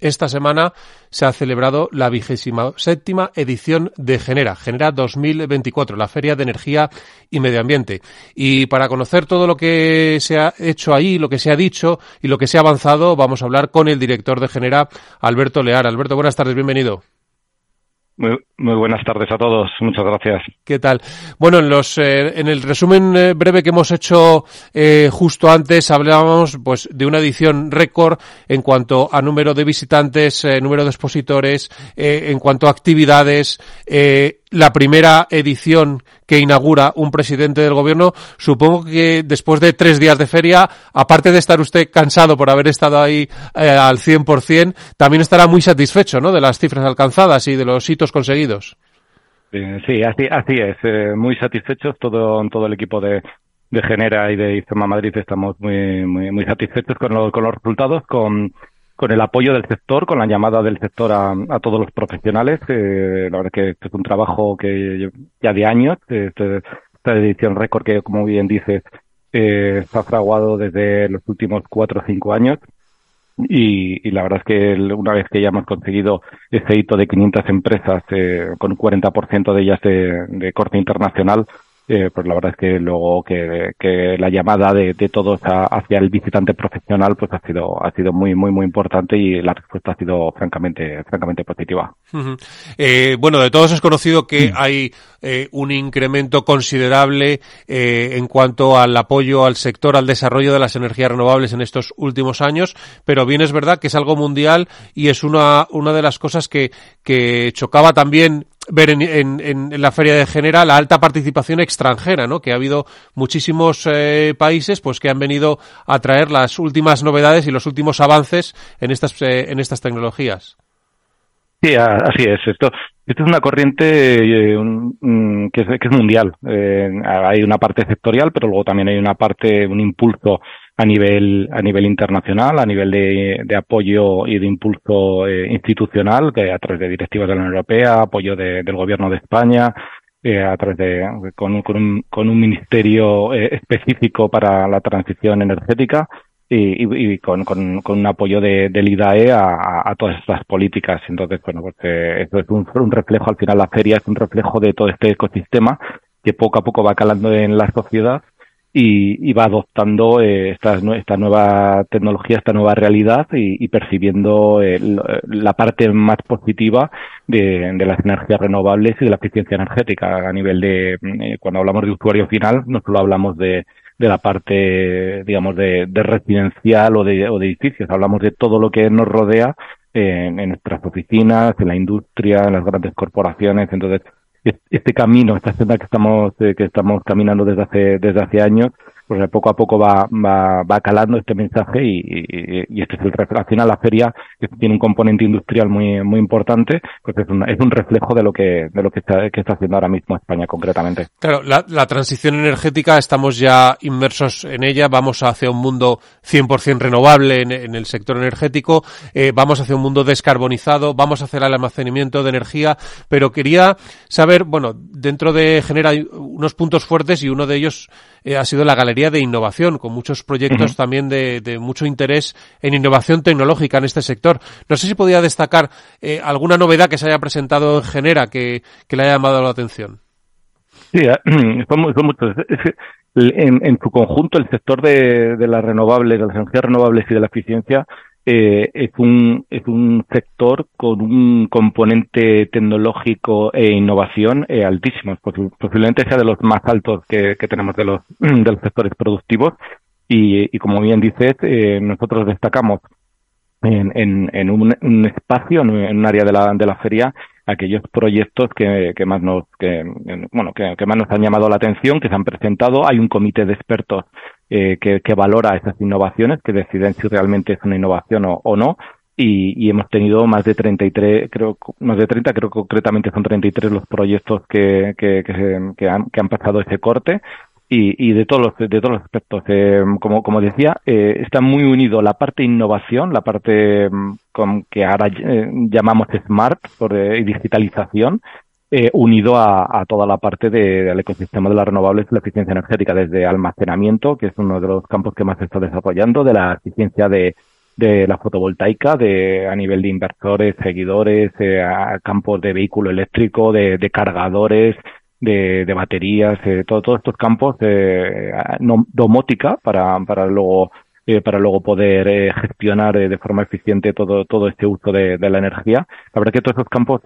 Esta semana se ha celebrado la 27ª edición de GENERA 2024, la Feria de Energía y Medio Ambiente. Y para conocer todo lo que se ha hecho ahí, lo que se ha dicho y lo que se ha avanzado, vamos a hablar con el director de GENERA, Alberto Leal. Alberto, buenas tardes, bienvenido. Muy buenas tardes a todos. Muchas gracias. ¿Qué tal? Bueno, en el resumen breve que hemos hecho justo antes hablábamos pues de una edición récord en cuanto a número de visitantes, número de expositores, en cuanto a actividades. La primera edición que inaugura un presidente del gobierno. Supongo que después de 3 días de feria, aparte de estar usted cansado por haber estado ahí al 100%, también estará muy satisfecho, ¿no?, de las cifras alcanzadas y de los hitos conseguidos. Sí, así es. Muy satisfechos. Todo el equipo de GENERA y de IZOMA Madrid estamos muy satisfechos con los resultados, con el apoyo del sector, con la llamada del sector a todos los profesionales. La verdad que este es un trabajo que ya de años, esta edición récord que, como bien dices, está fraguado desde los últimos 4 o 5 años. Y la verdad es que una vez que ya hemos conseguido ese hito de 500 empresas, con un 40% de ellas de corte internacional, pues la verdad es que luego que la llamada de todos hacia el visitante profesional pues ha sido muy importante, y la respuesta ha sido francamente positiva. Uh-huh. Bueno, de todos es conocido que hay un incremento considerable en cuanto al apoyo al sector, al desarrollo de las energías renovables en estos últimos años, pero bien es verdad que es algo mundial y es una de las cosas que chocaba también ver en la Feria de GENERA, la alta participación extranjera, ¿no?, que ha habido muchísimos países pues que han venido a traer las últimas novedades y los últimos avances en estas tecnologías. Sí, así es. Esto es una corriente que es mundial. Hay una parte sectorial, pero luego también hay un impulso a nivel internacional, a nivel de apoyo y de impulso institucional, que a través de directivas de la Unión Europea, apoyo del Gobierno de España, a través de con un ministerio específico para la transición energética, y con un apoyo del IDAE a todas estas políticas. Entonces, bueno, pues esto es un reflejo. Al final, la feria es un reflejo de todo este ecosistema que poco a poco va calando en la sociedad y va adoptando esta nueva tecnología, esta nueva realidad, y percibiendo la parte más positiva de las energías renovables y de la eficiencia energética. A nivel cuando hablamos de usuario final, no solo hablamos de la parte, digamos, de residencial o de edificios. Hablamos de todo lo que nos rodea en nuestras oficinas, en la industria, en las grandes corporaciones. Entonces, este camino, esta senda que estamos caminando desde hace años, pues poco a poco va calando este mensaje, y este es el reflejo. Al final, la feria, que tiene un componente industrial muy importante, pues es un reflejo de lo que está haciendo ahora mismo España concretamente. Claro, la transición energética, estamos ya inmersos en ella, vamos hacia un mundo 100% renovable en el sector energético, vamos hacia un mundo descarbonizado, vamos hacia el almacenamiento de energía, pero quería saber, bueno, dentro de GENERA hay unos puntos fuertes, y uno de ellos ha sido la galería de innovación, con muchos proyectos también de mucho interés en innovación tecnológica en este sector. No sé si podía destacar alguna novedad que se haya presentado en GENERA que le haya llamado la atención. Sí, son muchos. En su conjunto, el sector de las renovables, de las energías renovables y de la eficiencia, es un sector con un componente tecnológico e innovación altísimo. Posiblemente sea de los más altos que tenemos de los sectores productivos, y como bien dices, nosotros destacamos en un espacio, en un área de la feria, aquellos proyectos que más nos han llamado la atención, que se han presentado. Hay un comité de expertos que valora esas innovaciones, que deciden si realmente es una innovación o no, y hemos tenido más de 33, creo concretamente son 33 los proyectos que han pasado ese corte, y de todos los aspectos. Como decía, está muy unido la parte innovación, la parte que ahora llamamos smart y digitalización, unido a toda la parte del ecosistema de las renovables y la eficiencia energética, desde almacenamiento, que es uno de los campos que más se está desarrollando, de la eficiencia de las fotovoltaicas a nivel de inversores, seguidores, a campos de vehículo eléctrico, de cargadores, de baterías, todos estos campos domótica para luego poder gestionar de forma eficiente todo este uso de la energía. La verdad es que todos estos campos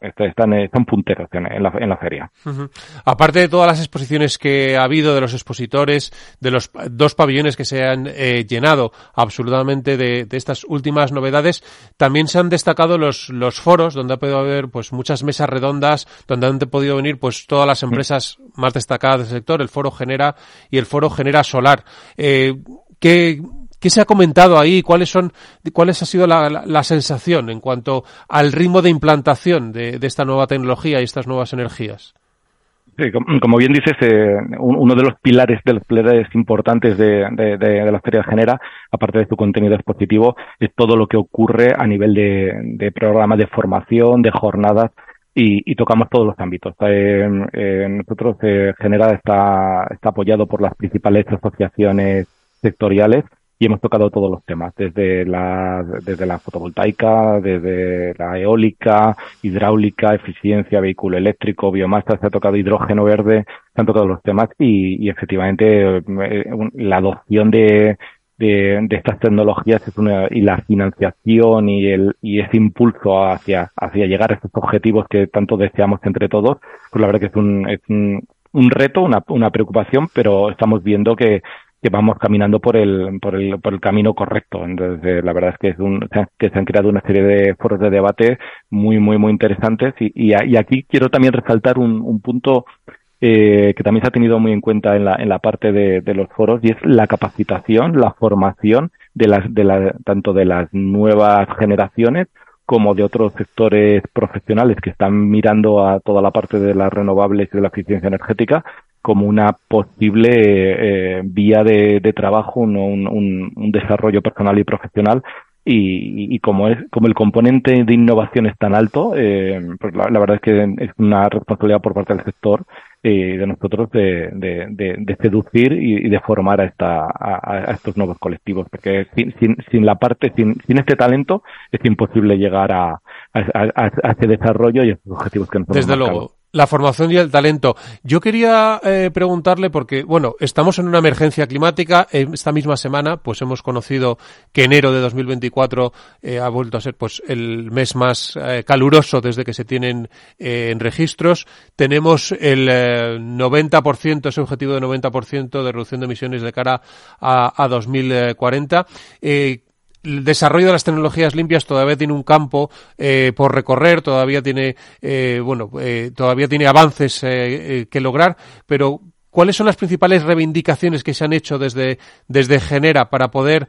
están punteros en la feria. Uh-huh. Aparte de todas las exposiciones que ha habido, de los expositores, de los dos pabellones que se han llenado absolutamente de estas últimas novedades, también se han destacado los foros, donde ha podido haber pues muchas mesas redondas, donde han podido venir pues todas las empresas más destacadas del sector, el Foro Genera y el Foro Genera Solar. ¿Qué se ha comentado ahí? ¿Cuáles ha sido la sensación en cuanto al ritmo de implantación de esta nueva tecnología y estas nuevas energías? Sí, como bien dices, uno de los pilares importantes de la Feria Genera, aparte de su contenido expositivo, es todo lo que ocurre a nivel de programas de formación, de jornadas. Y tocamos todos los ámbitos. Nosotros, Genera está apoyado por las principales asociaciones sectoriales y hemos tocado todos los temas, desde la fotovoltaica, desde la eólica, hidráulica, eficiencia, vehículo eléctrico, biomasa, se ha tocado hidrógeno verde, se han tocado los temas y efectivamente la adopción de estas tecnologías y la financiación y ese impulso hacia llegar a estos objetivos que tanto deseamos entre todos, pues la verdad que es un reto, una preocupación, pero estamos viendo que vamos caminando por el camino correcto. Entonces, la verdad es que se han creado una serie de foros de debate muy, muy, muy interesantes y aquí quiero también resaltar un punto que también se ha tenido muy en cuenta en la parte de los foros, y es la capacitación, la formación tanto de las nuevas generaciones como de otros sectores profesionales que están mirando a toda la parte de las renovables y de la eficiencia energética como una posible vía de trabajo, un desarrollo personal y profesional. Y como el componente de innovación es tan alto, pues la verdad es que es una responsabilidad por parte del sector y de nosotros de seducir y de formar a estos nuevos colectivos, porque sin este talento es imposible llegar a ese desarrollo y a esos objetivos que nosotros marcamos. Desde luego. La formación y el talento. Yo quería preguntarle porque, bueno, estamos en una emergencia climática. Esta misma semana, pues hemos conocido que enero de 2024 ha vuelto a ser, pues, el mes más caluroso desde que se tienen en registros. Tenemos el 90%, ese objetivo de 90% de reducción de emisiones de cara a 2040. El desarrollo de las tecnologías limpias todavía tiene un campo por recorrer, todavía tiene avances que lograr, pero ¿cuáles son las principales reivindicaciones que se han hecho desde Genera para poder,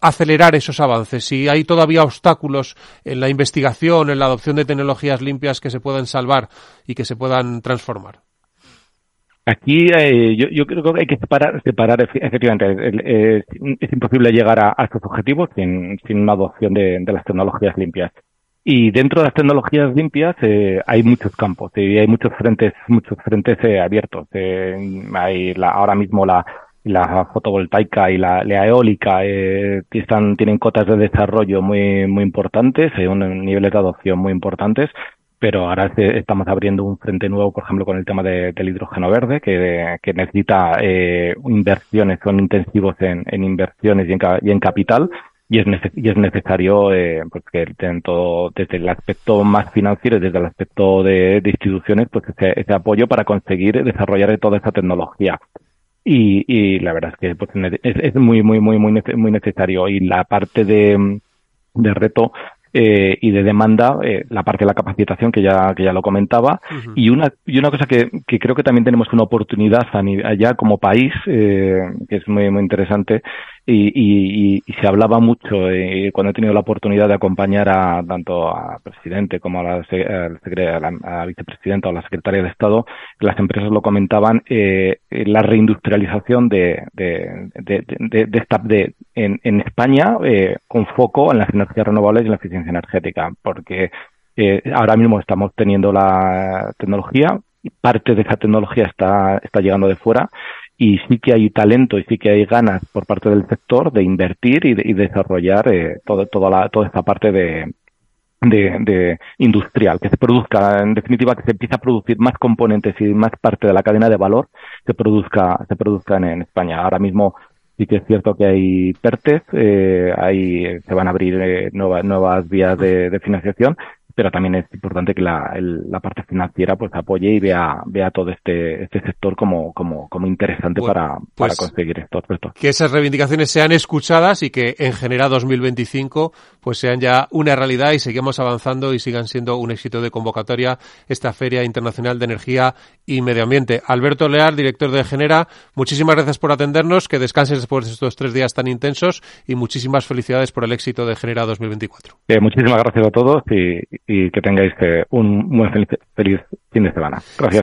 acelerar esos avances? Si hay todavía obstáculos en la investigación, en la adopción de tecnologías limpias que se puedan salvar y que se puedan transformar. Aquí yo creo que hay que separar efectivamente. Es imposible llegar a estos objetivos sin una adopción de las tecnologías limpias. Y dentro de las tecnologías limpias hay muchos campos y hay muchos frentes abiertos. Hay ahora mismo la fotovoltaica y la eólica tienen cotas de desarrollo muy muy importantes, unos niveles de adopción muy importantes. Pero ahora estamos abriendo un frente nuevo, por ejemplo, con el tema del hidrógeno verde, que necesita inversiones, son intensivos en inversiones y en capital, y es necesario pues que tanto desde el aspecto más financiero, desde el aspecto de instituciones, pues ese apoyo para conseguir desarrollar toda esa tecnología. Y la verdad es que pues, es muy muy muy muy muy necesario. Y la parte de reto y de demanda, la parte de la capacitación que ya lo comentaba. Uh-huh. y una cosa que creo que también tenemos una oportunidad allá como país, que es muy muy interesante y se hablaba mucho cuando he tenido la oportunidad de acompañar tanto al presidente como a la vicepresidenta o la secretaria de Estado. Las empresas lo comentaban, la reindustrialización en España, con foco en las energías renovables y en la eficiencia energética, porque ahora mismo estamos teniendo la tecnología, y parte de esa tecnología está llegando de fuera y sí que hay talento y sí que hay ganas por parte del sector de invertir y desarrollar toda esta parte de industrial, que se produzca, en definitiva, que se empiece a producir más componentes y más parte de la cadena de valor se produzca en España. Ahora mismo sí que es cierto que hay PERTES, se van a abrir nuevas vías de financiación, pero también es importante que la parte financiera pues apoye y vea todo este sector como interesante, bueno, para conseguir estos retos. Que esas reivindicaciones sean escuchadas y que en Genera 2025 pues sean ya una realidad y sigamos avanzando y sigan siendo un éxito de convocatoria esta Feria Internacional de Energía y Medio Ambiente. Alberto Leal, director de Genera, muchísimas gracias por atendernos, que descanses después de estos 3 días tan intensos y muchísimas felicidades por el éxito de Genera 2024. Muchísimas gracias a todos y que tengáis un muy feliz fin de semana. Gracias.